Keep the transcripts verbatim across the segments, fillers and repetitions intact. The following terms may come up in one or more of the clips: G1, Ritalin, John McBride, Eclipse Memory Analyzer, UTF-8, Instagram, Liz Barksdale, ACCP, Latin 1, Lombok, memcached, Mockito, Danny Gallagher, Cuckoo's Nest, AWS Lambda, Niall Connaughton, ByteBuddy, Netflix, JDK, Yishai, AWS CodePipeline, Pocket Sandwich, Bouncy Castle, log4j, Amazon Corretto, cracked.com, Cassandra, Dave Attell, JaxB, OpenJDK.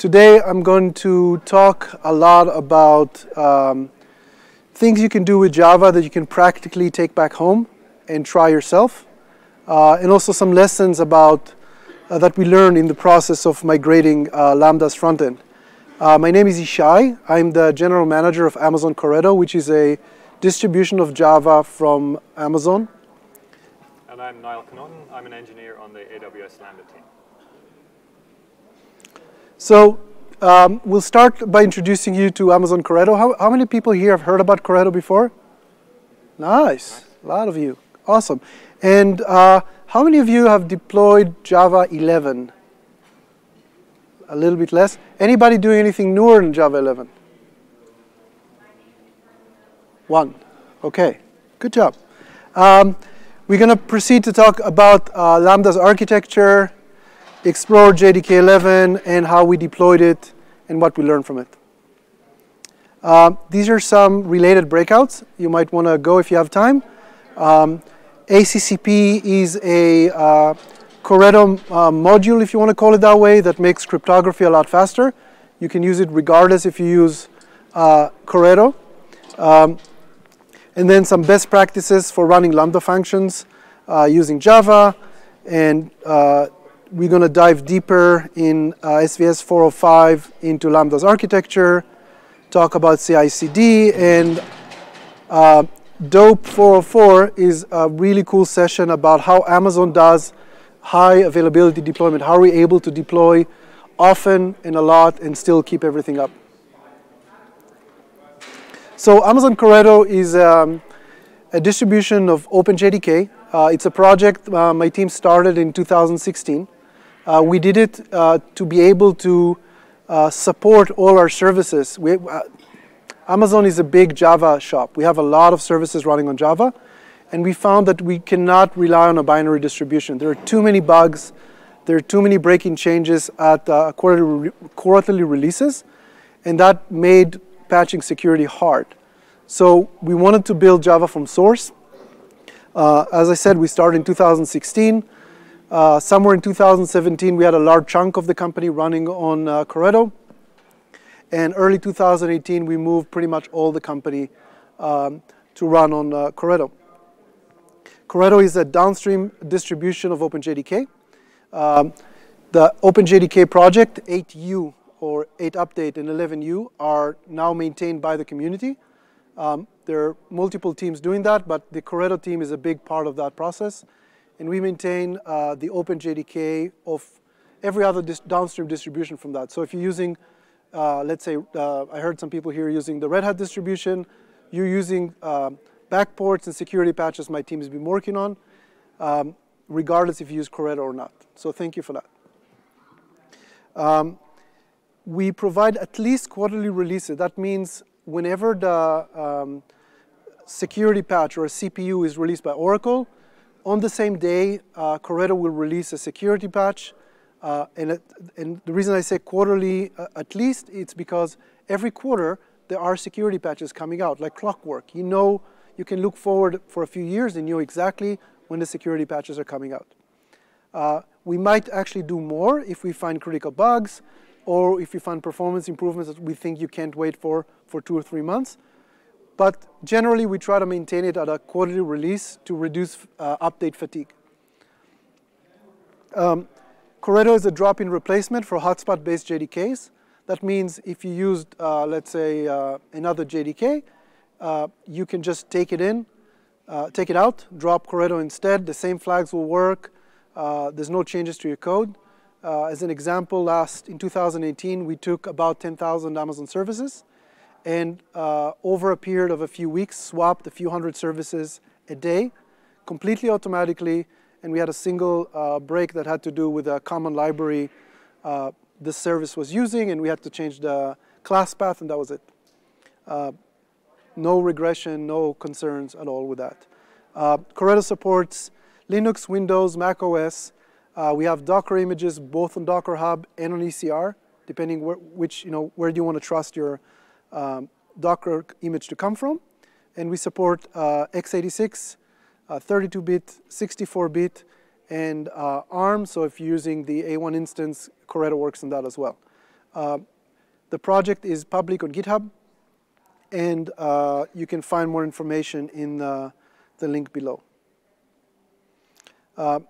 Today I'm going to talk a lot about um, things you can do with Java that you can practically take back home and try yourself, uh, and also some lessons about uh, that we learned in the process of migrating uh, Lambda's front end. Uh, my name is Yishai. I'm the general manager of Amazon Corretto, which is a distribution of Java from Amazon. And I'm Niall Connaughton. I'm an engineer on the A W S Lambda team. So um, we'll start by introducing you to Amazon Corretto. How, how many people here have heard about Corretto before? Nice, a lot of you, awesome. And uh, how many of you have deployed Java eleven? A little bit less. Anybody doing anything newer in Java eleven? One, okay, good job. Um, we're gonna proceed to talk about uh, Lambda's architecture, explore J D K eleven and how we deployed it and what we learned from it. Uh, these are some related breakouts. You might want to go if you have time. Um, A C C P is a uh, Corretto uh, module, if you want to call it that way, that makes cryptography a lot faster. You can use it regardless if you use uh, Corretto. Um, and then some best practices for running Lambda functions uh, using Java, and uh, we're going to dive deeper in uh, S V S four oh five into Lambda's architecture, talk about C I C D, and uh, DOPE four oh four is a really cool session about how Amazon does high availability deployment. How are we able to deploy often and a lot and still keep everything up? So Amazon Corretto is um, a distribution of OpenJDK. Uh, it's a project uh, my team started in two thousand sixteen. Uh, we did it uh, to be able to uh, support all our services. We, uh, Amazon is a big Java shop. We have a lot of services running on Java, and we found that we cannot rely on a binary distribution. There are too many bugs. There are too many breaking changes at uh, quarterly, re quarterly releases, and that made patching security hard. So we wanted to build Java from source. Uh, as I said, we started in two thousand sixteen. Uh, somewhere in two thousand seventeen, we had a large chunk of the company running on uh, Corretto. And early two thousand eighteen, we moved pretty much all the company um, to run on uh, Corretto. Corretto is a downstream distribution of OpenJDK. Um, the OpenJDK project, eight U or eight update and eleven U are now maintained by the community. Um, there are multiple teams doing that, but the Corretto team is a big part of that process. And we maintain uh, the OpenJDK of every other dis downstream distribution from that. So if you're using, uh, let's say, uh, I heard some people here using the Red Hat distribution, you're using um, backports and security patches my team has been working on, um, regardless if you use Corretto or not. So thank you for that. Um, we provide at least quarterly releases. That means whenever the um, security patch or a C P U is released by Oracle, on the same day, uh, Corretto will release a security patch. Uh, and, it, and the reason I say quarterly uh, at least, it's because every quarter there are security patches coming out, like clockwork. You know, you can look forward for a few years and you know exactly when the security patches are coming out. Uh, we might actually do more if we find critical bugs, or if you find performance improvements that we think you can't wait for for two or three months. But generally, we try to maintain it at a quarterly release to reduce uh, update fatigue. Um, Corretto is a drop-in replacement for hotspot-based J D Ks. That means if you used, uh, let's say, uh, another J D K, uh, you can just take it in, uh, take it out, drop Corretto instead. The same flags will work. Uh, there's no changes to your code. Uh, as an example, last in two thousand eighteen, we took about ten thousand Amazon services and uh, over a period of a few weeks, swapped a few hundred services a day, completely automatically, and we had a single uh, break that had to do with a common library uh, the service was using, and we had to change the class path, and that was it. Uh, no regression, no concerns at all with that. Uh, Corretto supports Linux, Windows, Mac O S. Uh, we have Docker images both on Docker Hub and on E C R, depending where, which, you know, where do you want to trust your um, Docker image to come from. And we support uh, x eighty-six, thirty-two bit, uh, sixty-four bit, and uh, ARM. So if you're using the A one instance, Corretto works on that as well. Uh, the project is public on GitHub, and uh, you can find more information in the, the link below. Uh,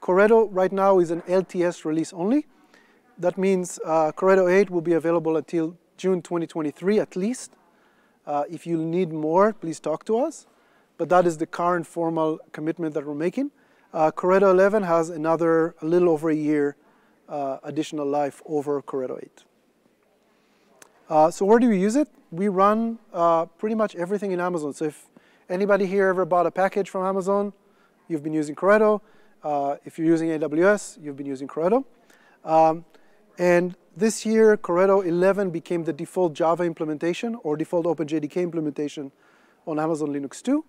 Corretto right now is an L T S release only. That means uh, Corretto eight will be available until June twenty twenty-three at least. Uh, if you need more, please talk to us. But that is the current formal commitment that we're making. Uh, Corretto eleven has another, a little over a year uh, additional life over Corretto eight. Uh, so where do we use it? We run uh, pretty much everything in Amazon. So if anybody here ever bought a package from Amazon, you've been using Corretto. Uh, if you're using A W S, you've been using Corretto. Um, and this year, Corretto eleven became the default Java implementation or default OpenJDK implementation on Amazon Linux two.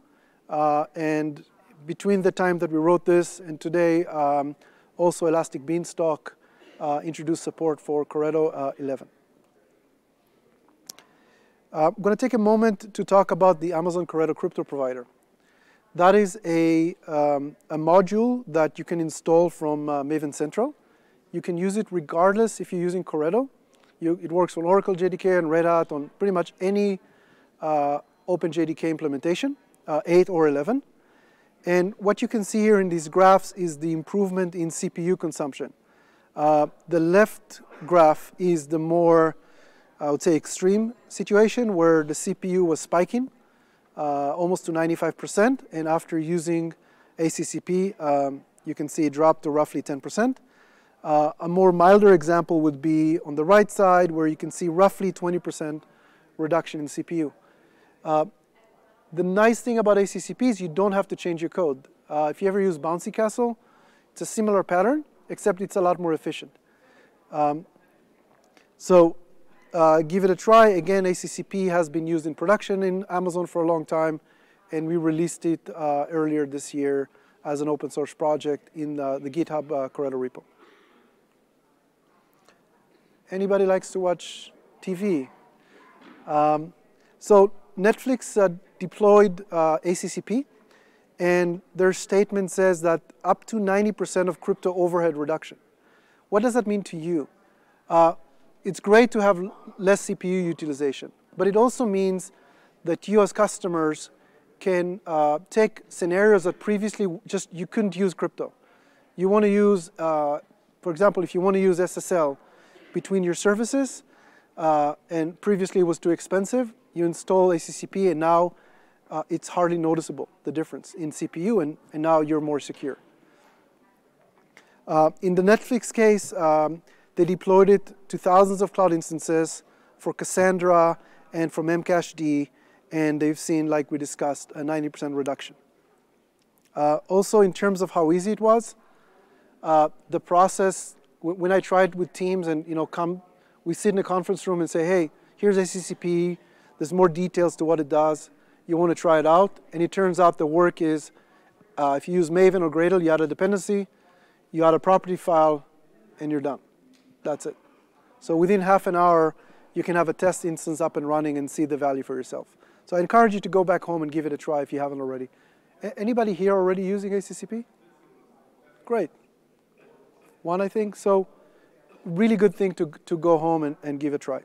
Uh, and between the time that we wrote this and today, um, also Elastic Beanstalk uh, introduced support for Corretto uh, eleven. Uh, I'm going to take a moment to talk about the Amazon Corretto Crypto Provider. That is a, um, a module that you can install from uh, Maven Central. You can use it regardless if you're using Corretto. You, it works on Oracle J D K and Red Hat on pretty much any uh, OpenJDK implementation, uh, eight or eleven. And what you can see here in these graphs is the improvement in C P U consumption. Uh, the left graph is the more, I would say, extreme situation where the C P U was spiking uh, almost to ninety-five percent. And after using A C C P, um, you can see it dropped to roughly ten percent. Uh, a more milder example would be on the right side where you can see roughly twenty percent reduction in C P U. Uh, the nice thing about A C C P is you don't have to change your code. Uh, if you ever use Bouncy Castle, it's a similar pattern, except it's a lot more efficient. Um, so uh, give it a try. Again, A C C P has been used in production in Amazon for a long time, and we released it uh, earlier this year as an open source project in uh, the GitHub uh, Corretto repo. Anybody likes to watch T V? Um, so Netflix uh, deployed uh, A C C P, and their statement says that up to ninety percent of crypto overhead reduction. What does that mean to you? Uh, it's great to have less C P U utilization, but it also means that you as customers can uh, take scenarios that previously just you couldn't use crypto. You want to use, uh, for example, if you want to use S S L, between your services, uh, and previously it was too expensive, you install A C C P and now uh, it's hardly noticeable, the difference in C P U, and, and now you're more secure. Uh, in the Netflix case, um, they deployed it to thousands of cloud instances for Cassandra and for memcached, and they've seen, like we discussed, a ninety percent reduction. Uh, also, in terms of how easy it was, uh, the process when I tried with teams and, you know, come, we sit in a conference room and say, hey, here's A C C P, there's more details to what it does, you want to try it out, and it turns out the work is, uh, if you use Maven or Gradle, you add a dependency, you add a property file, and you're done. That's it. So within half an hour, you can have a test instance up and running and see the value for yourself. So I encourage you to go back home and give it a try if you haven't already. A- anybody here already using A C C P? Great. One, I think. So really good thing to, to go home and, and give a try.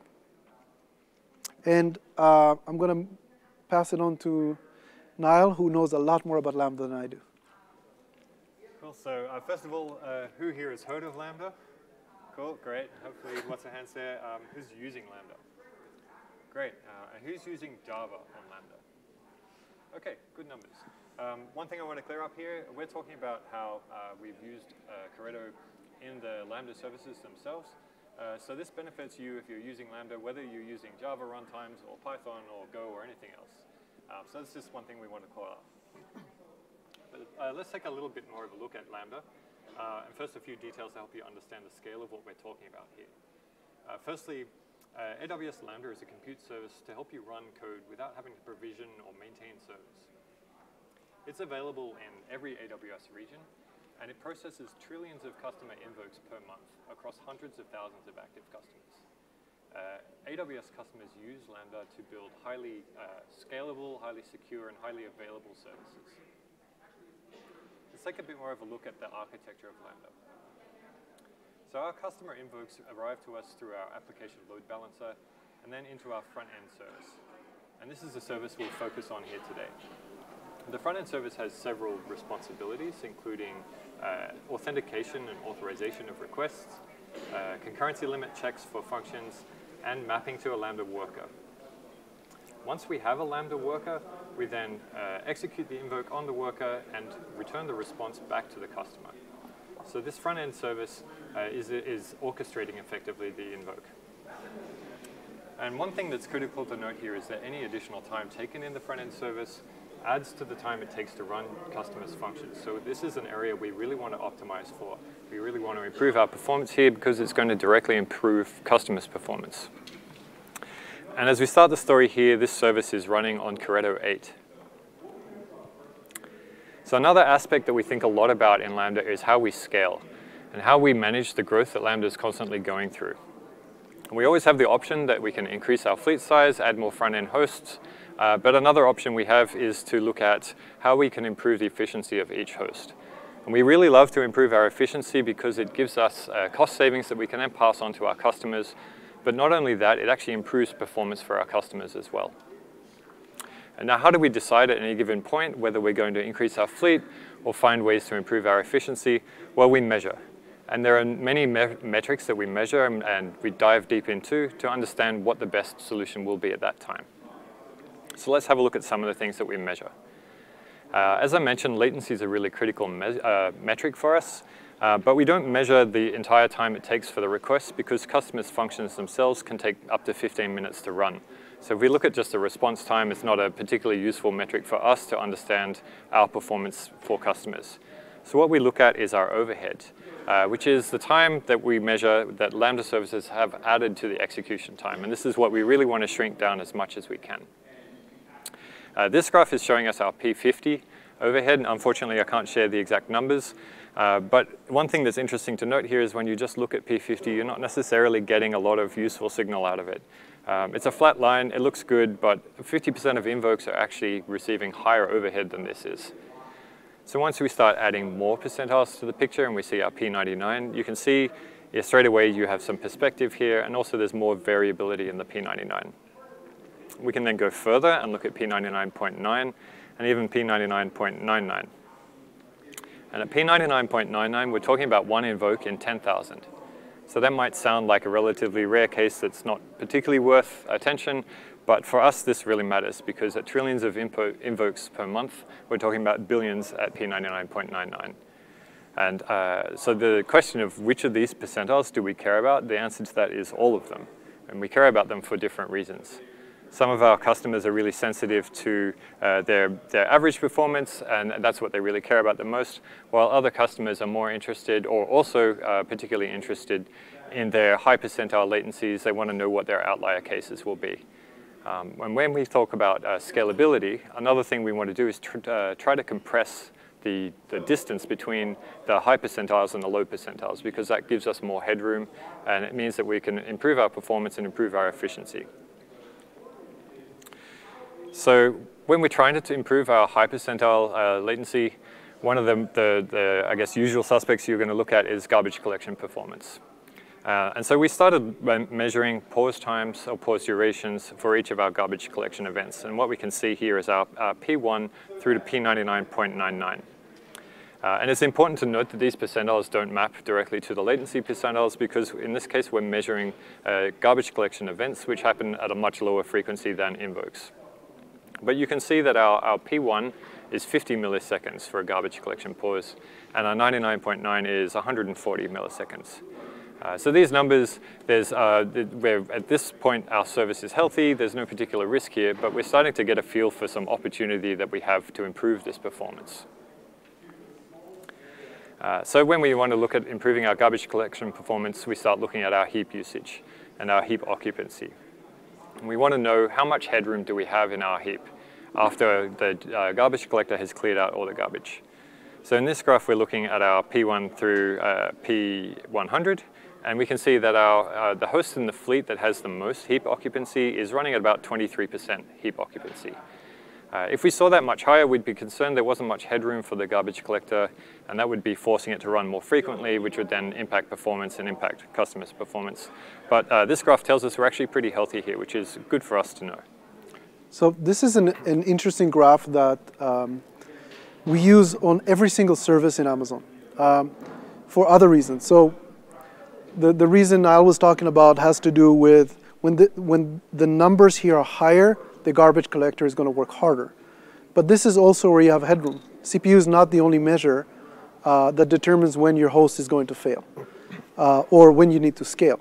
And uh, I'm going to pass it on to Niall, who knows a lot more about Lambda than I do. Cool. So uh, first of all, uh, who here has heard of Lambda? Cool. Great. Hopefully lots of hands there. Um, who's using Lambda? Great. Uh, and who's using Java on Lambda? OK, good numbers. Um, one thing I want to clear up here, we're talking about how uh, we've used uh, Corretto in the Lambda services themselves. Uh, so this benefits you if you're using Lambda, whether you're using Java runtimes or Python or Go or anything else. Um, so that's just one thing we want to call out. But uh, let's take a little bit more of a look at Lambda. Uh, and first, a few details to help you understand the scale of what we're talking about here. Uh, firstly, uh, A W S Lambda is a compute service to help you run code without having to provision or maintain servers. It's available in every A W S region, and it processes trillions of customer invokes per month across hundreds of thousands of active customers. Uh, A W S customers use Lambda to build highly uh, scalable, highly secure, and highly available services. Let's take a bit more of a look at the architecture of Lambda. So our customer invokes arrive to us through our application load balancer and then into our front-end service. And this is the service we'll focus on here today. The front-end service has several responsibilities, including uh, authentication and authorization of requests, uh, concurrency limit checks for functions, and mapping to a Lambda worker. Once we have a Lambda worker, we then uh, execute the invoke on the worker and return the response back to the customer. So this front-end service uh, is, is orchestrating effectively the invoke. And one thing that's critical to note here is that any additional time taken in the front-end service adds to the time it takes to run customers' functions. So this is an area we really want to optimize for. We really want to improve our performance here because it's going to directly improve customers' performance. And as we start the story here, this service is running on Corretto eight. So another aspect that we think a lot about in Lambda is how we scale and how we manage the growth that Lambda is constantly going through. And we always have the option that we can increase our fleet size, add more front-end hosts, Uh, but another option we have is to look at how we can improve the efficiency of each host. And we really love to improve our efficiency because it gives us uh, cost savings that we can then pass on to our customers. But not only that, it actually improves performance for our customers as well. And now how do we decide at any given point whether we're going to increase our fleet or find ways to improve our efficiency? Well, we measure. And there are many me- metrics that we measure and, and we dive deep into to understand what the best solution will be at that time. So let's have a look at some of the things that we measure. Uh, as I mentioned, latency is a really critical me uh, metric for us, uh, but we don't measure the entire time it takes for the requests because customers' functions themselves can take up to fifteen minutes to run. So if we look at just the response time, it's not a particularly useful metric for us to understand our performance for customers. So what we look at is our overhead, uh, which is the time that we measure that Lambda services have added to the execution time. And this is what we really want to shrink down as much as we can. Uh, this graph is showing us our P fifty overhead, and unfortunately I can't share the exact numbers, uh, but one thing that's interesting to note here is when you just look at P fifty, you're not necessarily getting a lot of useful signal out of it. Um, it's a flat line, it looks good, but fifty percent of invokes are actually receiving higher overhead than this is. So once we start adding more percentiles to the picture and we see our P ninety-nine, you can see yeah, straight away you have some perspective here, and also there's more variability in the P ninety-nine. We can then go further and look at P ninety-nine point nine and even P ninety-nine point nine nine. And at P ninety-nine point nine nine, we're talking about one invoke in ten thousand. So that might sound like a relatively rare case that's not particularly worth attention, but for us this really matters because at trillions of invokes per month, we're talking about billions at P ninety-nine point nine nine. And uh, so the question of which of these percentiles do we care about, the answer to that is all of them. And we care about them for different reasons. Some of our customers are really sensitive to uh, their, their average performance, and that's what they really care about the most, while other customers are more interested or also uh, particularly interested in their high percentile latencies. They want to know what their outlier cases will be. Um, and when we talk about uh, scalability, another thing we want to do is tr uh, try to compress the, the distance between the high percentiles and the low percentiles, because that gives us more headroom, and it means that we can improve our performance and improve our efficiency. So when we're trying to improve our high percentile uh, latency, one of the, the, the, I guess, usual suspects you're going to look at is garbage collection performance. Uh, and so we started by measuring pause times or pause durations for each of our garbage collection events. And what we can see here is our, our P one through to P ninety-nine point nine nine. Uh, and it's important to note that these percentiles don't map directly to the latency percentiles because in this case we're measuring uh, garbage collection events which happen at a much lower frequency than invokes. But you can see that our, our P one is fifty milliseconds for a garbage collection pause, and our ninety-nine point nine is one hundred forty milliseconds. Uh, so these numbers, there's, uh, we're, at this point our service is healthy, there's no particular risk here, but we're starting to get a feel for some opportunity that we have to improve this performance. Uh, so when we want to look at improving our garbage collection performance, we start looking at our heap usage and our heap occupancy. And we want to know how much headroom do we have in our heap after the uh, garbage collector has cleared out all the garbage. So in this graph we're looking at our P one through uh, P one hundred, and we can see that our, uh, the host in the fleet that has the most heap occupancy is running at about twenty-three percent heap occupancy. Uh, if we saw that much higher, we'd be concerned there wasn't much headroom for the garbage collector, and that would be forcing it to run more frequently, which would then impact performance and impact customers' performance. But uh, this graph tells us we're actually pretty healthy here, which is good for us to know. So this is an, an interesting graph that um, we use on every single service in Amazon um, for other reasons. So the, the reason I was talking about has to do with when the, when the numbers here are higher, the garbage collector is going to work harder. But this is also where you have headroom. C P U is not the only measure uh, that determines when your host is going to fail uh, or when you need to scale.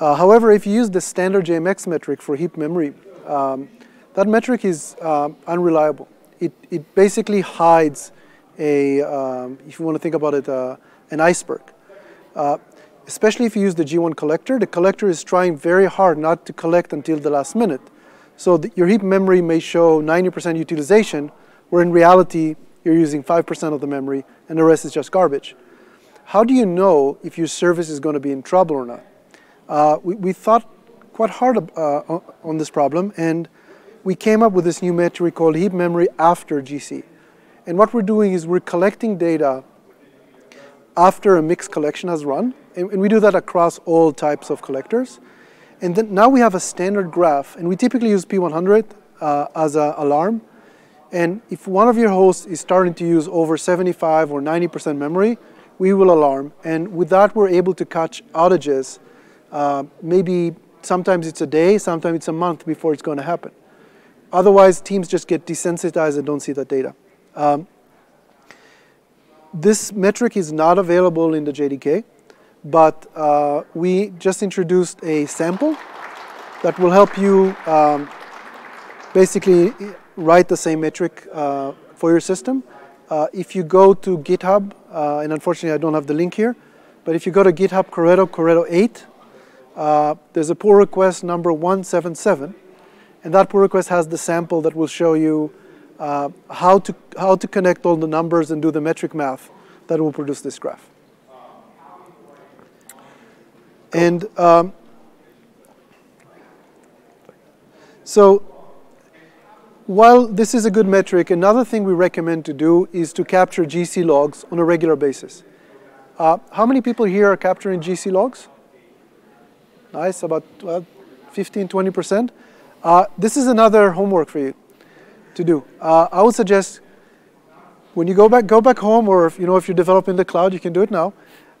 Uh, however, if you use the standard J M X metric for heap memory, um, that metric is um, unreliable. It, it basically hides a, um, if you want to think about it, uh, an iceberg. Uh, especially if you use the G one collector, the collector is trying very hard not to collect until the last minute. So the, your heap memory may show ninety percent utilization, where in reality, you're using five percent of the memory, and the rest is just garbage. How do you know if your service is going to be in trouble or not? Uh, we, we thought quite hard uh, on this problem, and we came up with this new metric called heap memory after G C. And what we're doing is we're collecting data after a mixed collection has run, and, and we do that across all types of collectors. And then now we have a standard graph, and we typically use P one hundred uh, as an alarm. And if one of your hosts is starting to use over seventy-five or ninety percent memory, we will alarm. And with that, we're able to catch outages. Uh, maybe sometimes it's a day, sometimes it's a month before it's going to happen. Otherwise, teams just get desensitized and don't see that data. Um, this metric is not available in the J D K. But uh, we just introduced a sample that will help you um, basically write the same metric uh, for your system. Uh, if you go to GitHub, uh, and unfortunately I don't have the link here, but if you go to GitHub Corretto, Corretto eight, uh, there's a pull request number one seven seven, and that pull request has the sample that will show you uh, how to, how to connect all the numbers and do the metric math that will produce this graph. And um, so while this is a good metric, another thing we recommend to do is to capture G C logs on a regular basis. Uh, how many people here are capturing G C logs? Nice, about fifteen, twenty percent. Uh, this is another homework for you to do. Uh, I would suggest when you go back, go back home, or if, you know, if you're developing the cloud, you can do it now.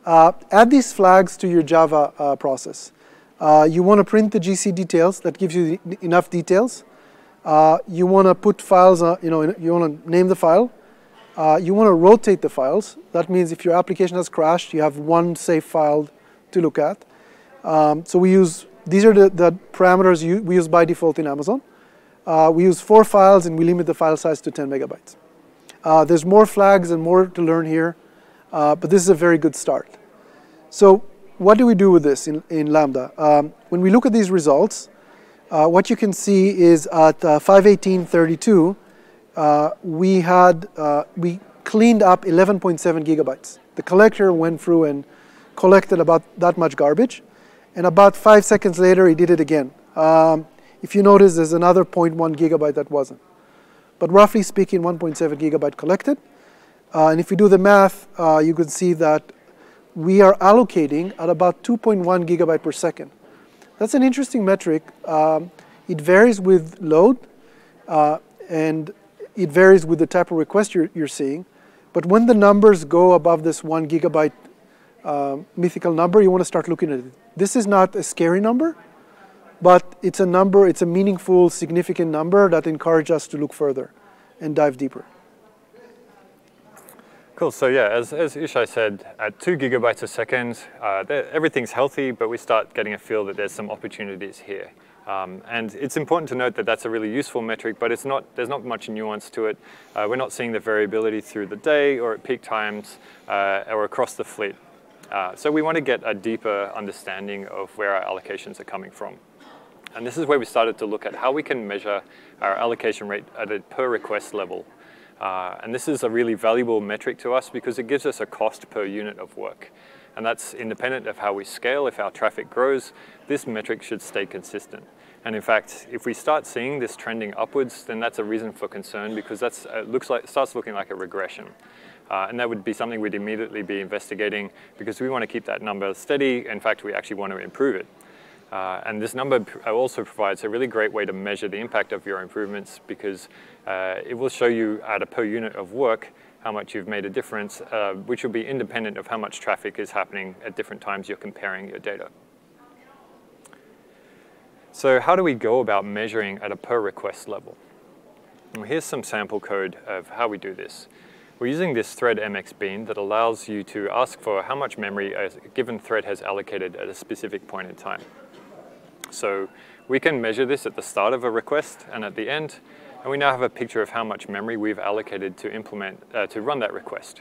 Uh, add these flags to your Java uh, process. Uh, you want to print the G C details. That gives you the, enough details. Uh, you want to put files, uh, you know, you want to name the file. Uh, you want to rotate the files. That means if your application has crashed, you have one safe file to look at. Um, so we use, these are the, the parameters you, we use by default in Amazon. Uh, we use four files, and we limit the file size to ten megabytes. Uh, there's more flags and more to learn here. Uh, but this is a very good start. So what do we do with this in, in Lambda? Um, when we look at these results, uh, what you can see is at uh, five eighteen thirty-two, uh, we had, uh, we cleaned up eleven point seven gigabytes. The collector went through and collected about that much garbage. And about five seconds later, he did it again. Um, if you notice, there's another zero point one gigabyte that wasn't. But roughly speaking, one point seven gigabyte collected. Uh, and if you do the math, uh, you can see that we are allocating at about two point one gigabyte per second. That's an interesting metric. Um, it varies with load, uh, and it varies with the type of request you're, you're seeing. But when the numbers go above this one gigabyte uh, mythical number, you want to start looking at it. This is not a scary number, but it's a number, it's a meaningful, significant number that encourages us to look further and dive deeper. Cool, so yeah, as, as Yishai said, at two gigabytes a second, uh, everything's healthy, but we start getting a feel that there's some opportunities here. Um, and it's important to note that that's a really useful metric, but it's not, there's not much nuance to it. Uh, we're not seeing the variability through the day or at peak times uh, or across the fleet. Uh, so we want to get a deeper understanding of where our allocations are coming from. And this is where we started to look at how we can measure our allocation rate at a per request level. Uh, and this is a really valuable metric to us because it gives us a cost per unit of work. and that's independent of how we scale. If our traffic grows, this metric should stay consistent. And in fact, if we start seeing this trending upwards, then that's a reason for concern, because that's, it looks like, starts looking like a regression. Uh, and that would be something we'd immediately be investigating, because we want to keep that number steady. In fact, we actually want to improve it. Uh, and this number also provides a really great way to measure the impact of your improvements, because uh, it will show you at a per unit of work how much you've made a difference, uh, which will be independent of how much traffic is happening at different times you're comparing your data. So how do we go about measuring at a per request level? Well, here's some sample code of how we do this. We're using this thread mxbean that allows you to ask for how much memory a given thread has allocated at a specific point in time. So we can measure this at the start of a request and at the end, and we now have a picture of how much memory we've allocated to implement, uh, to run that request.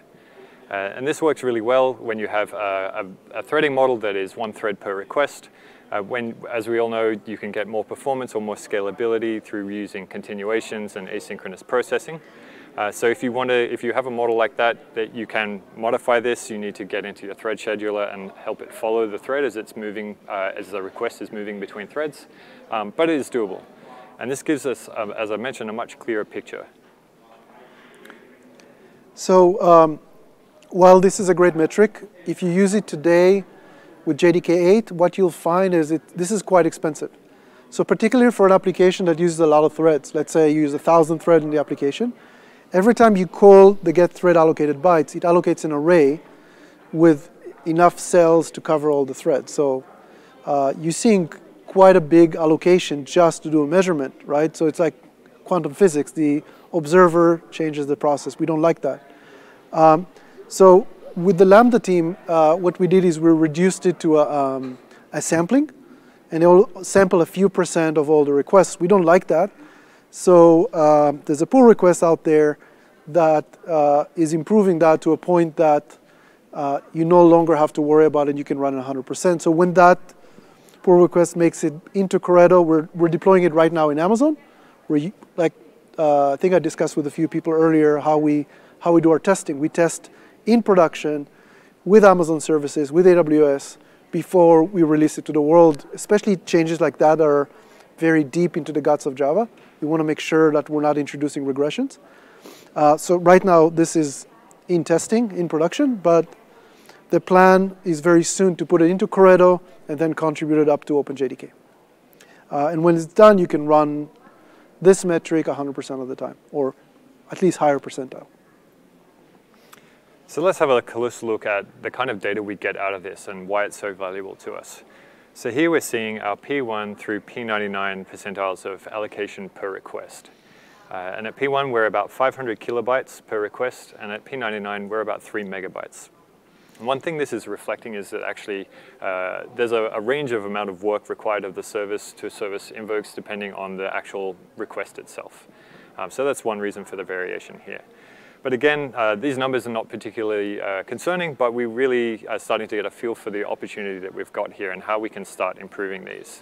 Uh, and this works really well when you have a, a, a threading model that is one thread per request. Uh, when, as we all know, you can get more performance or more scalability through using continuations and asynchronous processing. Uh, so if you want to, if you have a model like that, that you can modify this, you need to get into your thread scheduler and help it follow the thread as it's moving, uh, as the request is moving between threads. Um, but it is doable. And this gives us, um, as I mentioned, a much clearer picture. So um, while this is a great metric, if you use it today with J D K eight, what you'll find is it, this is quite expensive. So particularly for an application that uses a lot of threads, let's say you use a thousand threads in the application, every time you call the get thread allocated bytes, it allocates an array with enough cells to cover all the threads. So uh, you're seeing quite a big allocation just to do a measurement, right? So it's like quantum physics. The observer changes the process. We don't like that. Um, so with the Lambda team, uh, what we did is we reduced it to a, um, a sampling, and it will sample a few percent of all the requests. We don't like that. So uh, there's a pull request out there that uh, is improving that to a point that uh, you no longer have to worry about it. You can run it one hundred percent. So when that pull request makes it into Corretto, we're, we're deploying it right now in Amazon. Where, like uh, I think I discussed with a few people earlier, how we, how we do our testing. We test in production with Amazon services, with A W S, before we release it to the world, especially changes like that are very deep into the guts of Java. We want to make sure that we're not introducing regressions. Uh, so right now, this is in testing, in production, but the plan is very soon to put it into Corretto and then contribute it up to OpenJDK. Uh, and when it's done, you can run this metric one hundred percent of the time, or at least higher percentile. So let's have a close look at the kind of data we get out of this and why it's so valuable to us. So here we're seeing our P one through P ninety-nine percentiles of allocation per request. Uh, and at P one, we're about five hundred kilobytes per request, and at P ninety-nine, we're about three megabytes. And one thing this is reflecting is that actually uh, there's a, a range of amount of work required of the service to service invokes depending on the actual request itself. Um, so that's one reason for the variation here. But again, uh, these numbers are not particularly uh, concerning, but we really are starting to get a feel for the opportunity that we've got here and how we can start improving these.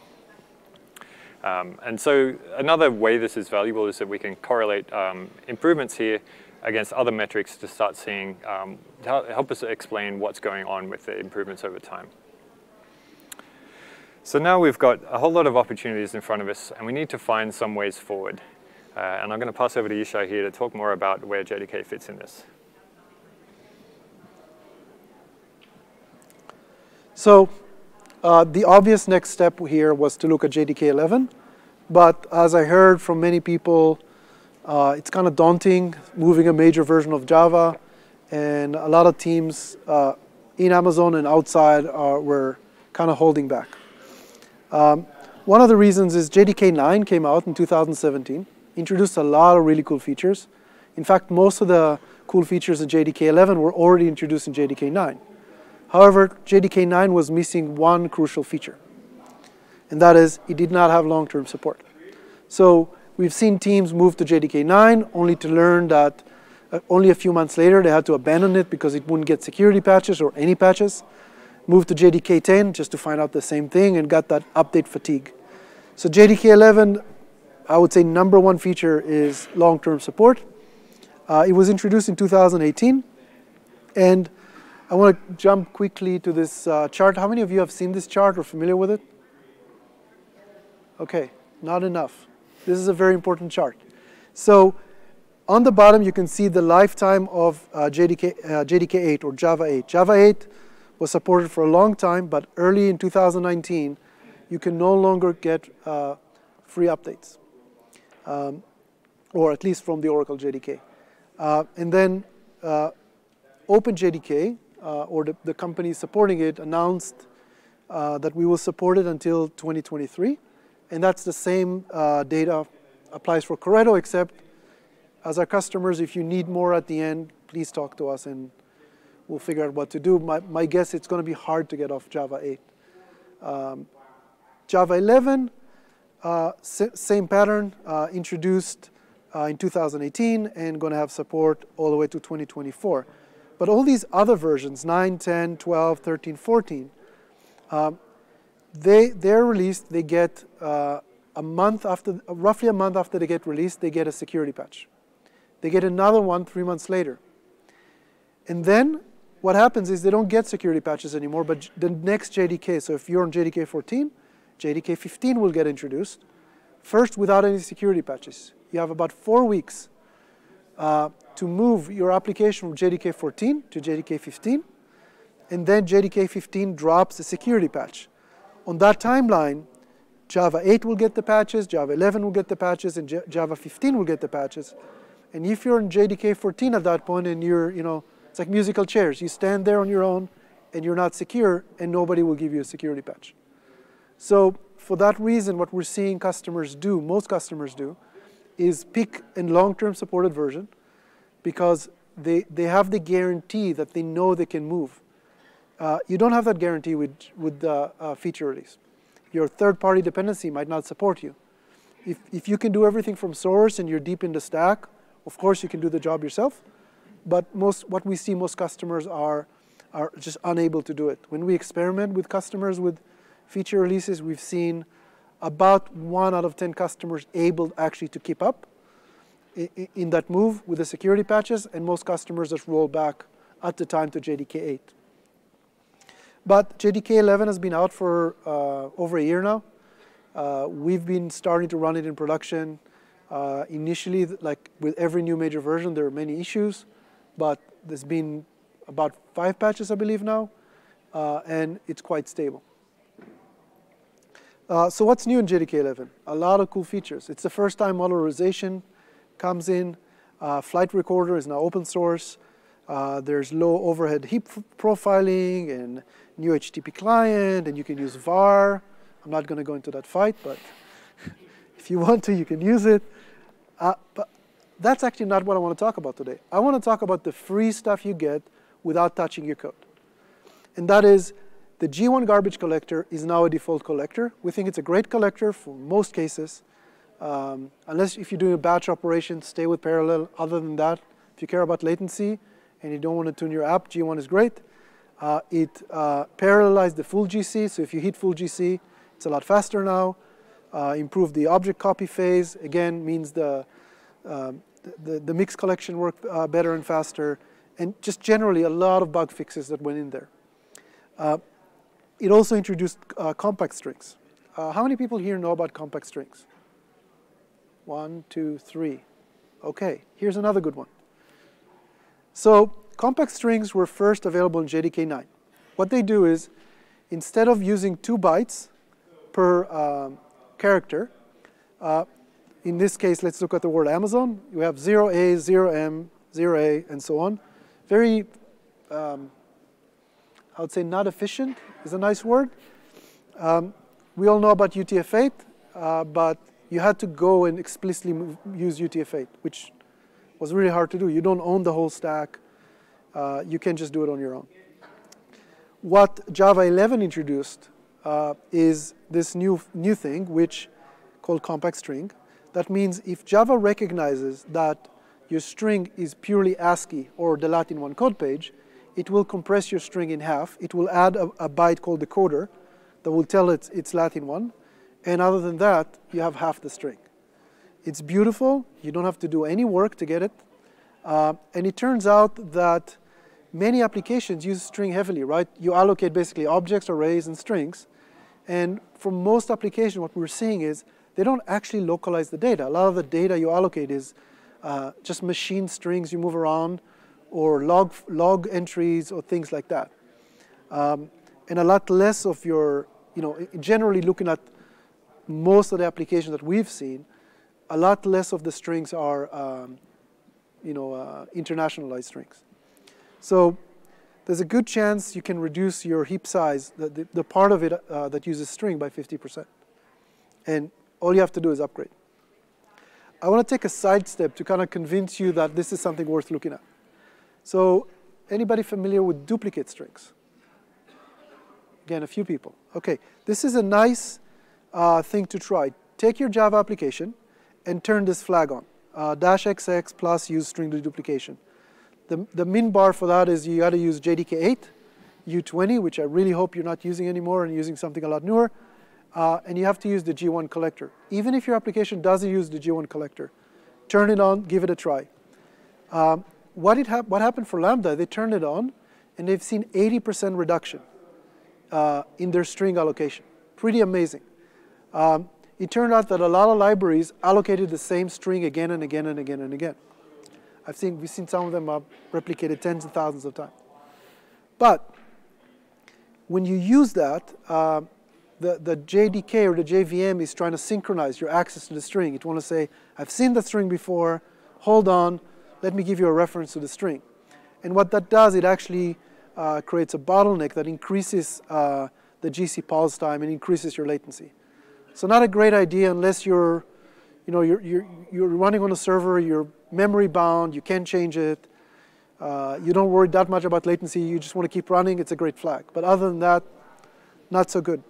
Um, and so another way this is valuable is that we can correlate um, improvements here against other metrics to start seeing, um, to help us explain what's going on with the improvements over time. So now we've got a whole lot of opportunities in front of us, and we need to find some ways forward. Uh, and I'm going to pass over to Yishai here to talk more about where J D K fits in this. So uh, the obvious next step here was to look at J D K eleven. But as I heard from many people, uh, it's kind of daunting moving a major version of Java. And a lot of teams uh, in Amazon and outside are, were kind of holding back. Um, one of the reasons is J D K nine came out in two thousand seventeen. Introduced a lot of really cool features. In fact, most of the cool features in J D K eleven were already introduced in J D K nine. However, J D K nine was missing one crucial feature, and that is it did not have long-term support. So we've seen teams move to J D K nine only to learn that uh, only a few months later they had to abandon it because it wouldn't get security patches or any patches. Moved to J D K ten just to find out the same thing and got that update fatigue. So J D K eleven, I would say number one feature is long-term support. Uh, it was introduced in two thousand eighteen, and I want to jump quickly to this uh, chart. How many of you have seen this chart or familiar with it? Okay, not enough. This is a very important chart. So on the bottom, you can see the lifetime of uh, J D K, uh, J D K eight or Java eight. Java eight was supported for a long time, but early in two thousand nineteen, you can no longer get uh, free updates, um, or at least from the Oracle J D K. Uh, and then uh, OpenJDK, uh, or the, the company supporting it, announced uh, that we will support it until twenty twenty-three. And that's the same uh, data applies for Corretto, except as our customers, if you need more at the end, please talk to us and we'll figure out what to do. My, my guess, it's going to be hard to get off Java eight. Um, Java eleven, uh, same pattern, uh, introduced uh, in two thousand eighteen and going to have support all the way to twenty twenty-four. But all these other versions, nine, ten, twelve, thirteen, fourteen, um, they, they're released, they get uh, a month after, roughly a month after they get released, they get a security patch. They get another one three months later. And then what happens is they don't get security patches anymore, but the next J D K, so if you're on J D K fourteen, J D K fifteen will get introduced, first without any security patches. You have about four weeks uh, to move your application from J D K fourteen to J D K fifteen, and then J D K fifteen drops a security patch. On that timeline, Java eight will get the patches, Java eleven will get the patches, and Java fifteen will get the patches. And if you're in J D K fourteen at that point and you're, you know, it's like musical chairs. You stand there on your own and you're not secure and nobody will give you a security patch. So for that reason, what we're seeing customers do, most customers do, is pick a long-term supported version because they, they have the guarantee that they know they can move. Uh, you don't have that guarantee with, with uh, uh, feature release. Your third-party dependency might not support you. If, if you can do everything from source and you're deep in the stack, of course you can do the job yourself, but most, what we see most customers are, are just unable to do it. When we experiment with customers with feature releases, we've seen about one out of ten customers able actually to keep up in that move with the security patches, and most customers just roll back at the time to J D K eight. But J D K eleven has been out for uh, over a year now. Uh, we've been starting to run it in production. Uh, initially, like with every new major version, there are many issues, but there's been about five patches, I believe, now, uh, and it's quite stable. Uh, so what's new in J D K eleven? A lot of cool features. It's the first time modularization comes in. Uh, Flight Recorder is now open source. Uh, there's low overhead heap profiling and new H T T P client, and you can use var. I'm not going to go into that fight, but if you want to, you can use it. Uh, but that's actually not what I want to talk about today. I want to talk about the free stuff you get without touching your code. And that is the G one garbage collector is now a default collector. We think it's a great collector for most cases. Um, unless if you're doing a batch operation, stay with parallel. Other than that, if you care about latency and you don't want to tune your app, G one is great. Uh, it uh, parallelized the full G C. So if you hit full G C, it's a lot faster now. Uh, improve the object copy phase, again, means the, uh, the, the mix collection worked uh, better and faster, and just generally a lot of bug fixes that went in there. Uh, it also introduced uh, compact strings. Uh, how many people here know about compact strings? One, two, three. Okay, here's another good one. So compact strings were first available in J D K nine. What they do is, instead of using two bytes per um, character. Uh, in this case, let's look at the word Amazon. You have zero A, zero M, zero A, and so on. Very, um, I would say not efficient is a nice word. Um, we all know about U T F eight, uh, but you had to go and explicitly move, use U T F eight, which was really hard to do. You don't own the whole stack. Uh, you can just do it on your own. What Java eleven introduced Uh, is this new, new thing, which called compact string. That means if Java recognizes that your string is purely ASCII or the Latin one code page, it will compress your string in half. It will add a, a byte called decoder that will tell it it's Latin one. And other than that, you have half the string. It's beautiful. You don't have to do any work to get it. Uh, and it turns out that many applications use string heavily, right? You allocate basically objects, arrays, and strings. And for most applications, what we're seeing is they don't actually localize the data. A lot of the data you allocate is uh, just machine strings you move around, or log, log entries, or things like that. Um, and a lot less of your, you know, generally looking at most of the applications that we've seen, a lot less of the strings are, um, you know, uh, internationalized strings. So there's a good chance you can reduce your heap size, the, the, the part of it uh, that uses string, by fifty percent. And all you have to do is upgrade. I want to take a side step to kind of convince you that this is something worth looking at. So anybody familiar with duplicate strings? Again, a few people. OK, this is a nice uh, thing to try. Take your Java application and turn this flag on, uh, dash xx plus use string deduplication. The, the min bar for that is you got to use J D K eight, U twenty, which I really hope you're not using anymore and using something a lot newer. Uh, and you have to use the G one collector. Even if your application doesn't use the G one collector, turn it on, give it a try. Um, what, it hap what happened for Lambda, they turned it on, and they've seen eighty percent reduction uh, in their string allocation. Pretty amazing. Um, it turned out that a lot of libraries allocated the same string again and again and again and again. I've seen, we've seen some of them are replicated tens of thousands of times. But when you use that, uh, the, the J D K or the J V M is trying to synchronize your access to the string. It wants to say, I've seen the string before, hold on, let me give you a reference to the string. And what that does, it actually uh, creates a bottleneck that increases uh, the G C pause time and increases your latency. So not a great idea unless you're, you know, you're, you're, you're running on a server, you're memory bound, you can't change it, uh, you don't worry that much about latency, you just want to keep running, it's a great flag. But other than that, not so good.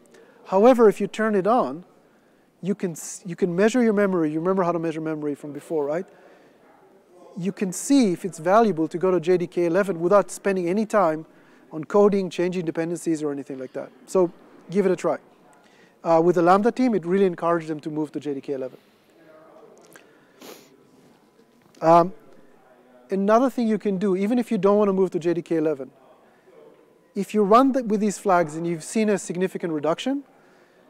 However, if you turn it on, you can, you can measure your memory. You remember how to measure memory from before, right? You can see if it's valuable to go to J D K eleven without spending any time on coding, changing dependencies, or anything like that. So give it a try. Uh, with the Lambda team, it really encouraged them to move to J D K eleven. Um, another thing you can do, even if you don't want to move to J D K eleven, if you run the, with these flags and you've seen a significant reduction,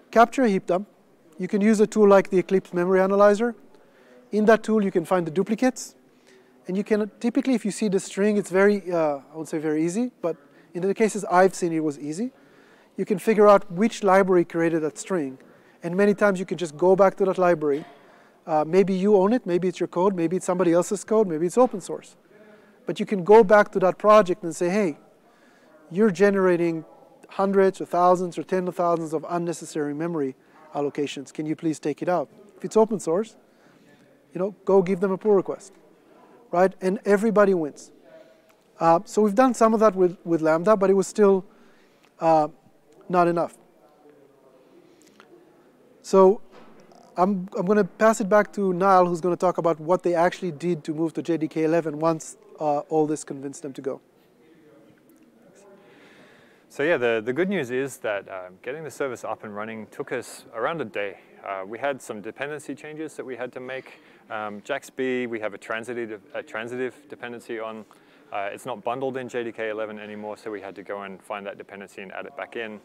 capture a heap dump. You can use a tool like the Eclipse Memory Analyzer. In that tool, you can find the duplicates. And you can typically, if you see the string, it's very, uh, I won't say very easy, but in the cases I've seen, it was easy. You can figure out which library created that string. And many times, you can just go back to that library. Uh, maybe you own it, maybe it's your code, maybe it's somebody else's code, maybe it's open source. But you can go back to that project and say, hey, you're generating hundreds or thousands or tens of thousands of unnecessary memory allocations. Can you please take it out? If it's open source, you know, go give them a pull request, right? And everybody wins. Uh, so we've done some of that with, with Lambda, but it was still uh, not enough. So I'm, I'm going to pass it back to Niall, who's going to talk about what they actually did to move to J D K eleven once uh, all this convinced them to go. So yeah, the, the good news is that uh, getting the service up and running took us around a day. Uh, we had some dependency changes that we had to make. Um, JaxB, we have a transitive, a transitive dependency on. Uh, it's not bundled in J D K eleven anymore, so we had to go and find that dependency and add it back in.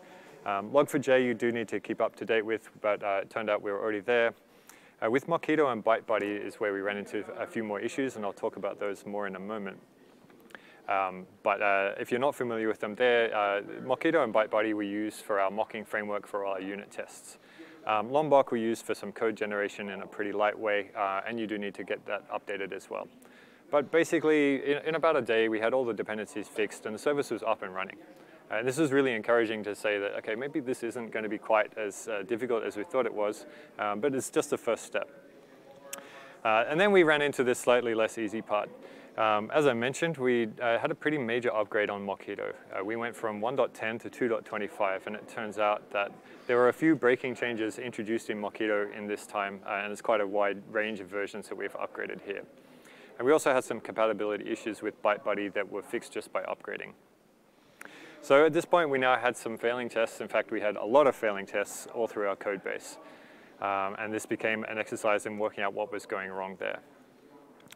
Um, log four j you do need to keep up to date with, but uh, it turned out we were already there. Uh, with Mockito and ByteBuddy is where we ran into a few more issues, and I'll talk about those more in a moment. Um, but uh, if you're not familiar with them there, uh, Mockito and ByteBuddy we use for our mocking framework for all our unit tests. Um, Lombok we use for some code generation in a pretty light way, uh, and you do need to get that updated as well. But basically, in, in about a day, we had all the dependencies fixed, and the service was up and running. Uh, this is really encouraging to say that, okay, maybe this isn't going to be quite as uh, difficult as we thought it was, um, but it's just the first step. Uh, and then we ran into this slightly less easy part. Um, as I mentioned, we uh, had a pretty major upgrade on Mockito. Uh, we went from one point ten to two point twenty-five, and it turns out that there were a few breaking changes introduced in Mockito in this time, uh, and it's quite a wide range of versions that we've upgraded here. And we also had some compatibility issues with ByteBuddy that were fixed just by upgrading. So at this point, we now had some failing tests. In fact, we had a lot of failing tests all through our code base. Um, and this became an exercise in working out what was going wrong there.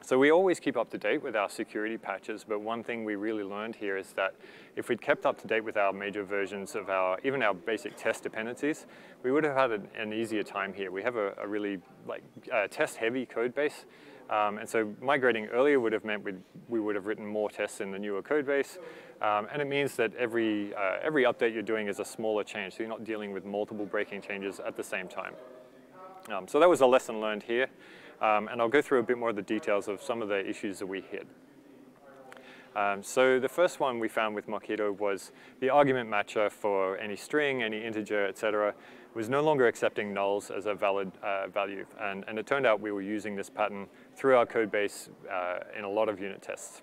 So we always keep up to date with our security patches, but one thing we really learned here is that if we'd kept up to date with our major versions of our, even our basic test dependencies, we would have had an, an easier time here. We have a, a really like uh, test-heavy code base, um, and so migrating earlier would have meant we'd, we would have written more tests in the newer code base, um, and it means that every, uh, every update you're doing is a smaller change, so you're not dealing with multiple breaking changes at the same time. Um, so that was a lesson learned here. Um, and I'll go through a bit more of the details of some of the issues that we hit. Um, so the first one we found with Mockito was the argument matcher for any string, any integer, et cetera was no longer accepting nulls as a valid uh, value. And, and it turned out we were using this pattern through our code base uh, in a lot of unit tests.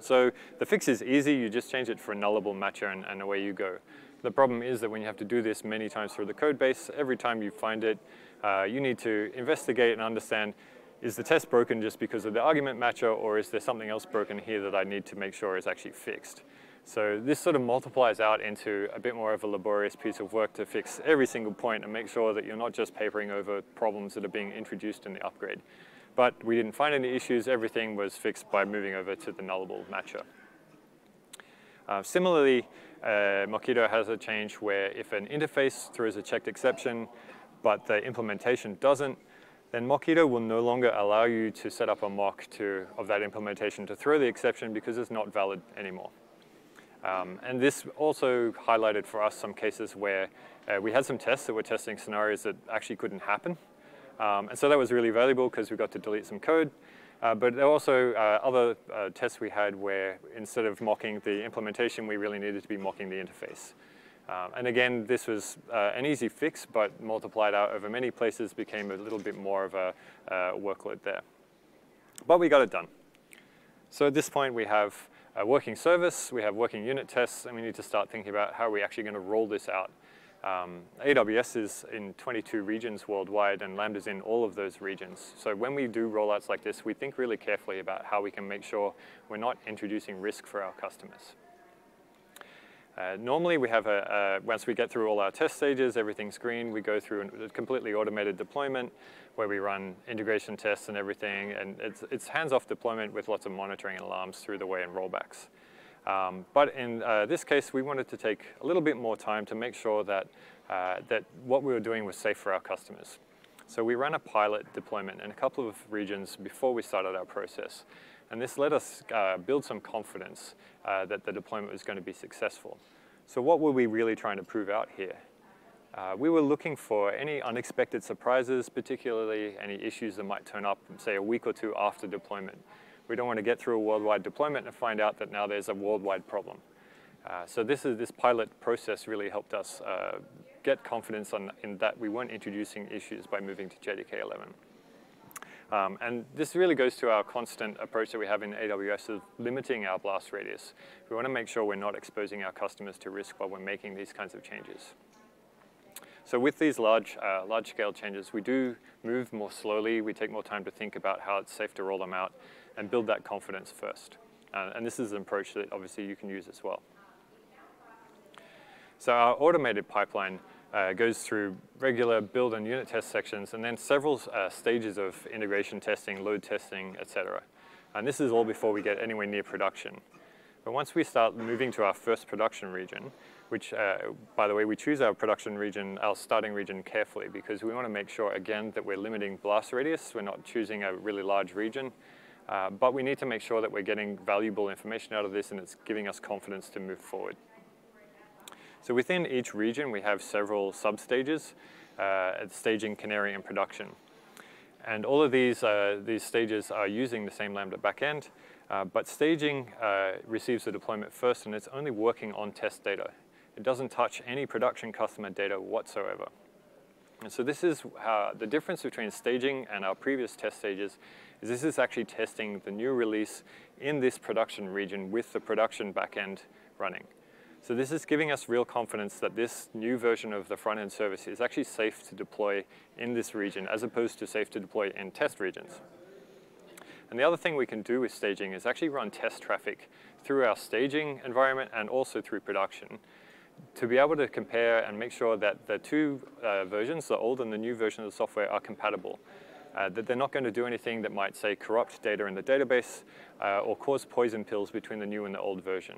So the fix is easy. You just change it for a nullable matcher and, and away you go. The problem is that when you have to do this many times through the code base, every time you find it, Uh, you need to investigate and understand, is the test broken just because of the argument matcher, or is there something else broken here that I need to make sure is actually fixed? So this sort of multiplies out into a bit more of a laborious piece of work to fix every single point and make sure that you're not just papering over problems that are being introduced in the upgrade. But we didn't find any issues. Everything was fixed by moving over to the nullable matcher. Uh, similarly, uh, Mockito has a change where if an interface throws a checked exception, but the implementation doesn't, then Mockito will no longer allow you to set up a mock to, of that implementation to throw the exception because it's not valid anymore. Um, and this also highlighted for us some cases where uh, we had some tests that were testing scenarios that actually couldn't happen. Um, and so that was really valuable because we got to delete some code. Uh, but there were also uh, other uh, tests we had where instead of mocking the implementation, we really needed to be mocking the interface. Um, and again, this was uh, an easy fix, but multiplied out over many places became a little bit more of a uh, workload there. But we got it done. So at this point, we have a working service, we have working unit tests, and we need to start thinking about how we're actually going to roll this out. Um, A W S is in twenty-two regions worldwide, and Lambda's in all of those regions. So when we do rollouts like this, we think really carefully about how we can make sure we're not introducing risk for our customers. Uh, normally, we have a, uh, once we get through all our test stages, everything's green, we go through a completely automated deployment where we run integration tests and everything, and it's, it's hands-off deployment with lots of monitoring and alarms through the way and rollbacks. Um, but in uh, this case, we wanted to take a little bit more time to make sure that, uh, that what we were doing was safe for our customers. So we ran a pilot deployment in a couple of regions before we started our process. And this let us uh, build some confidence uh, that the deployment was going to be successful. So what were we really trying to prove out here? Uh, we were looking for any unexpected surprises, particularly any issues that might turn up, say, a week or two after deployment. We don't want to get through a worldwide deployment and find out that now there's a worldwide problem. Uh, so this, is, this pilot process really helped us uh, get confidence on, in that we weren't introducing issues by moving to J D K eleven. Um, and this really goes to our constant approach that we have in A W S of limiting our blast radius. We want to make sure we're not exposing our customers to risk while we're making these kinds of changes. So with these large, uh, large-scale changes, we do move more slowly. We take more time to think about how it's safe to roll them out and build that confidence first. Uh, and this is an approach that obviously you can use as well. So our automated pipeline Uh, goes through regular build and unit test sections, and then several uh, stages of integration testing, load testing, et cetera. And this is all before we get anywhere near production. But once we start moving to our first production region, which, uh, by the way, we choose our production region, our starting region carefully, because we want to make sure, again, that we're limiting blast radius. We're not choosing a really large region. Uh, but we need to make sure that we're getting valuable information out of this, and it's giving us confidence to move forward. So within each region, we have several sub-stages, uh, staging, canary, and production. And all of these, uh, these stages are using the same Lambda backend, uh, but staging uh, receives the deployment first, and it's only working on test data. It doesn't touch any production customer data whatsoever. And so this is how the difference between staging and our previous test stages is this is actually testing the new release in this production region with the production backend running. So this is giving us real confidence that this new version of the front-end service is actually safe to deploy in this region, as opposed to safe to deploy in test regions. And the other thing we can do with staging is actually run test traffic through our staging environment and also through production to be able to compare and make sure that the two uh, versions, the old and the new version of the software, are compatible. uh, that they're not going to do anything that might, say, corrupt data in the database uh, or cause poison pills between the new and the old version.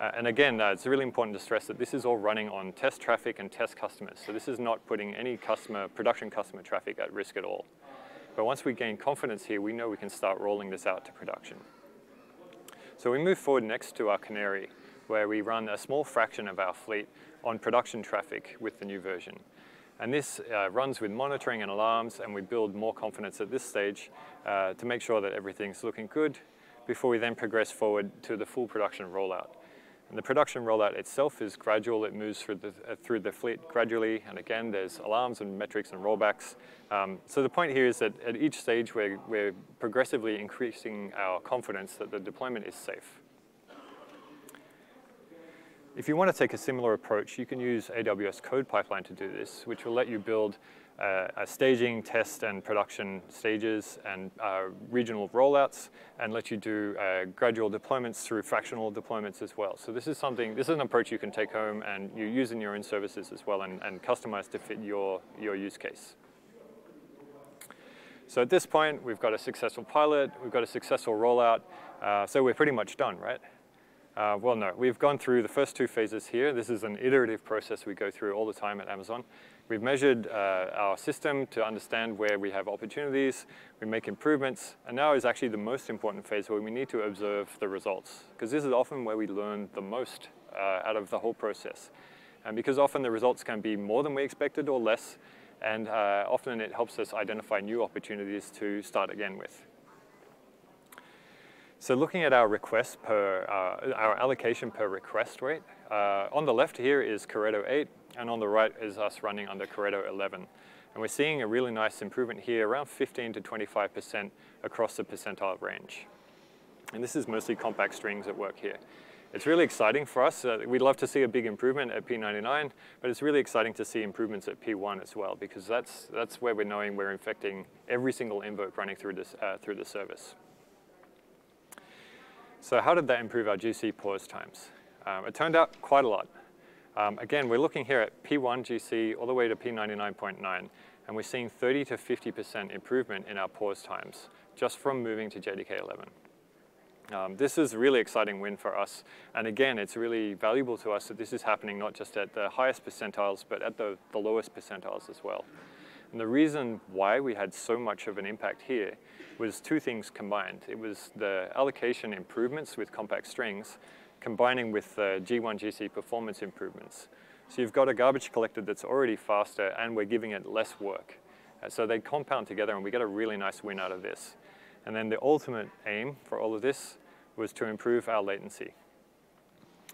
Uh, and again, uh, it's really important to stress that this is all running on test traffic and test customers. So this is not putting any customer, production customer traffic at risk at all. But once we gain confidence here, we know we can start rolling this out to production. So we move forward next to our canary, where we run a small fraction of our fleet on production traffic with the new version. And this uh, runs with monitoring and alarms, and we build more confidence at this stage uh, to make sure that everything's looking good before we then progress forward to the full production rollout. And the production rollout itself is gradual. It moves through the, uh, through the fleet gradually, and again, there's alarms and metrics and rollbacks. Um, so the point here is that at each stage, we're, we're progressively increasing our confidence that the deployment is safe. If you want to take a similar approach, you can use A W S CodePipeline to do this, which will let you build uh, a staging, test, and production stages and uh, regional rollouts, and let you do uh, gradual deployments through fractional deployments as well. So this is something, this is an approach you can take home and you use in your own services as well, and, and customize to fit your, your use case. So at this point, we've got a successful pilot, we've got a successful rollout, uh, so we're pretty much done, right? Uh, well, no, we've gone through the first two phases here. This is an iterative process we go through all the time at Amazon. We've measured uh, our system to understand where we have opportunities, we make improvements, and now is actually the most important phase where we need to observe the results, because this is often where we learn the most uh, out of the whole process. And because often the results can be more than we expected or less, and uh, often it helps us identify new opportunities to start again with. So looking at our request per, uh, our allocation per request rate, uh, on the left here is Corretto eight, and on the right is us running under Corretto eleven. And we're seeing a really nice improvement here, around fifteen to twenty-five percent across the percentile range. And this is mostly compact strings at work here. It's really exciting for us. Uh, we'd love to see a big improvement at P ninety-nine, but it's really exciting to see improvements at P one as well, because that's, that's where we're knowing we're infecting every single invoke running through, this, uh, through the service. So how did that improve our G C pause times? Um, it turned out quite a lot. Um, again, we're looking here at P one G C all the way to P ninety-nine point nine, and we're seeing thirty to fifty percent improvement in our pause times just from moving to J D K eleven. Um, this is a really exciting win for us, and again, it's really valuable to us that this is happening not just at the highest percentiles, but at the, the lowest percentiles as well. And the reason why we had so much of an impact here was two things combined. It was the allocation improvements with compact strings combining with the G one G C performance improvements. So you've got a garbage collector that's already faster, and we're giving it less work. Uh, so they compound together, and we get a really nice win out of this. And then the ultimate aim for all of this was to improve our latency.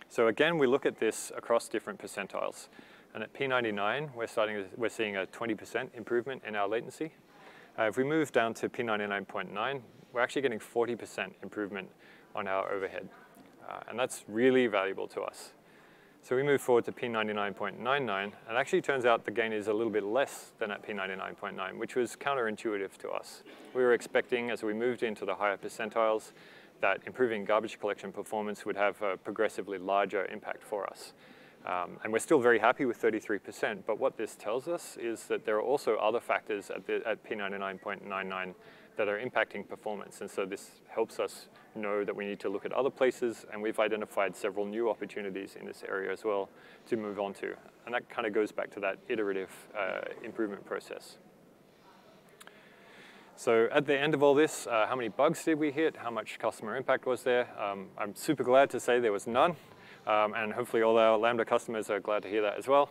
So again, we look at this across different percentiles. And at P ninety-nine, we're, starting, we're seeing a twenty percent improvement in our latency. Uh, if we move down to P ninety-nine point nine, we're actually getting forty percent improvement on our overhead. Uh, and that's really valuable to us. So we move forward to P ninety-nine point nine nine, and it actually turns out the gain is a little bit less than at P ninety-nine point nine, which was counterintuitive to us. We were expecting, as we moved into the higher percentiles, that improving garbage collection performance would have a progressively larger impact for us. Um, and we're still very happy with thirty-three percent, but what this tells us is that there are also other factors at, the, at P ninety-nine point nine nine that are impacting performance, and so this helps us know that we need to look at other places, and we've identified several new opportunities in this area as well to move on to, and that kind of goes back to that iterative uh, improvement process. So at the end of all this, uh, how many bugs did we hit? How much customer impact was there? Um, I'm super glad to say there was none. Um, and hopefully all our Lambda customers are glad to hear that as well.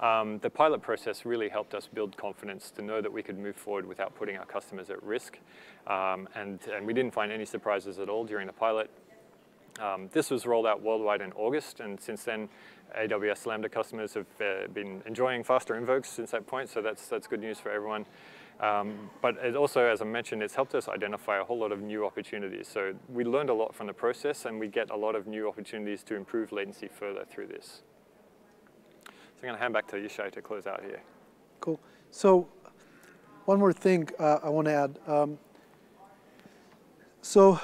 Um, the pilot process really helped us build confidence to know that we could move forward without putting our customers at risk. Um, and, and we didn't find any surprises at all during the pilot. Um, this was rolled out worldwide in August, and since then, A W S Lambda customers have uh, been enjoying faster invokes since that point, so that's, that's good news for everyone. Um, but it also, as I mentioned, it's helped us identify a whole lot of new opportunities. So we learned a lot from the process, and we get a lot of new opportunities to improve latency further through this. So I'm going to hand back to Yishai to close out here. Cool. So one more thing uh, I want to add. Um, so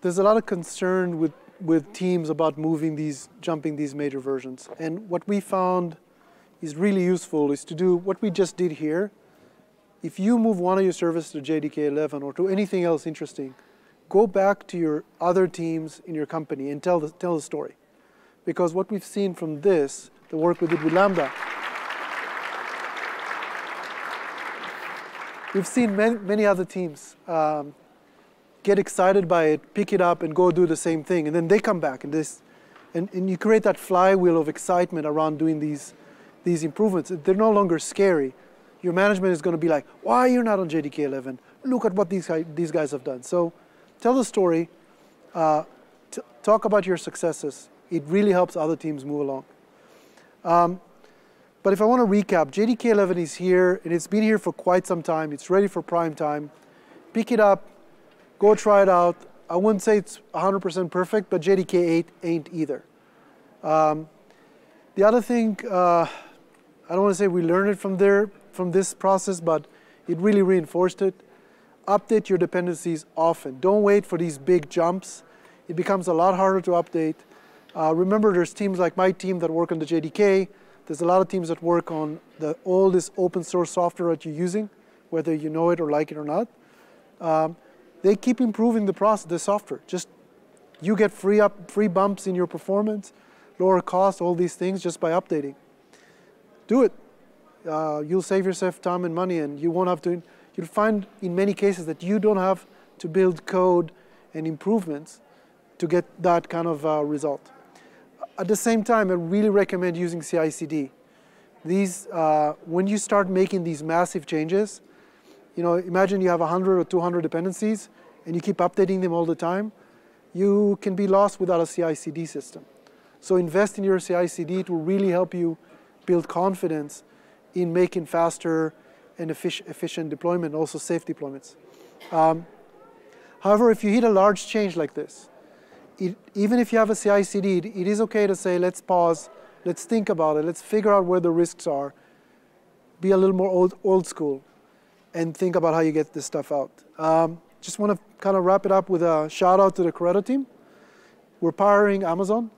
there's a lot of concern with, with teams about moving these, jumping these major versions. And what we found is really useful is to do what we just did here, if you move one of your services to J D K eleven or to anything else interesting, go back to your other teams in your company and tell the, tell the story. Because what we've seen from this, the work we did with Lambda, we've seen many, many other teams um, get excited by it, pick it up, and go do the same thing. And then they come back, and, this, and, and you create that flywheel of excitement around doing these, these improvements. They're no longer scary. Your management is going to be like, why are you not on J D K eleven? Look at what these guys, these guys have done. So tell the story. Uh, t talk about your successes. It really helps other teams move along. Um, but if I want to recap, J D K eleven is here, and it's been here for quite some time. It's ready for prime time. Pick it up. Go try it out. I wouldn't say it's one hundred percent perfect, but J D K eight ain't either. Um, the other thing, uh, I don't want to say we learned it from there, from this process, but it really reinforced it. Update your dependencies often. Don't wait for these big jumps. It becomes a lot harder to update. Uh, remember, there's teams like my team that work on the J D K. There's a lot of teams that work on the, all this open source software that you're using, whether you know it or like it or not. Um, they keep improving the process, the software. Just you get free, up, free bumps in your performance, lower cost, all these things just by updating. Do it. Uh, you'll save yourself time and money, and you won't have to. You'll find in many cases that you don't have to build code and improvements to get that kind of uh, result. At the same time, I really recommend using C I C D. These, uh, when you start making these massive changes, you know, imagine you have one hundred or two hundred dependencies, and you keep updating them all the time. You can be lost without a C I C D system. So invest in your C I C D. It will really help you build confidence in making faster and efficient deployment, also safe deployments. Um, however, if you hit a large change like this, it, even if you have a C I C D, it, it is okay to say, let's pause, let's think about it, let's figure out where the risks are, be a little more old, old school, and think about how you get this stuff out. Um, just want to kind of wrap it up with a shout out to the Corretto team. We're powering Amazon,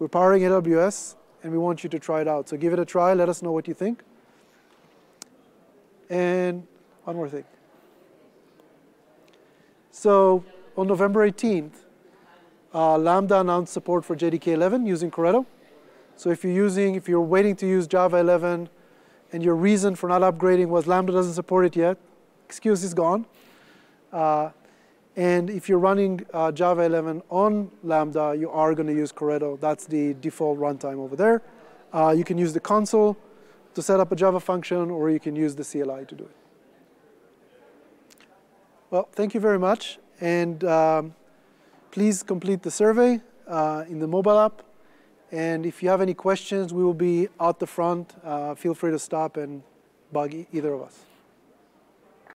we're powering A W S, and we want you to try it out. So give it a try, let us know what you think. And one more thing. So on November eighteenth, uh, Lambda announced support for J D K eleven using Corretto. So if you're using, if you're waiting to use Java eleven, and your reason for not upgrading was Lambda doesn't support it yet, excuse is gone. Uh, and if you're running uh, Java eleven on Lambda, you are going to use Corretto. That's the default runtime over there. Uh, you can use the console to set up a Java function, or you can use the C L I to do it. Well, thank you very much. And um, please complete the survey uh, in the mobile app. And if you have any questions, we will be out the front. Uh, feel free to stop and bug either of us.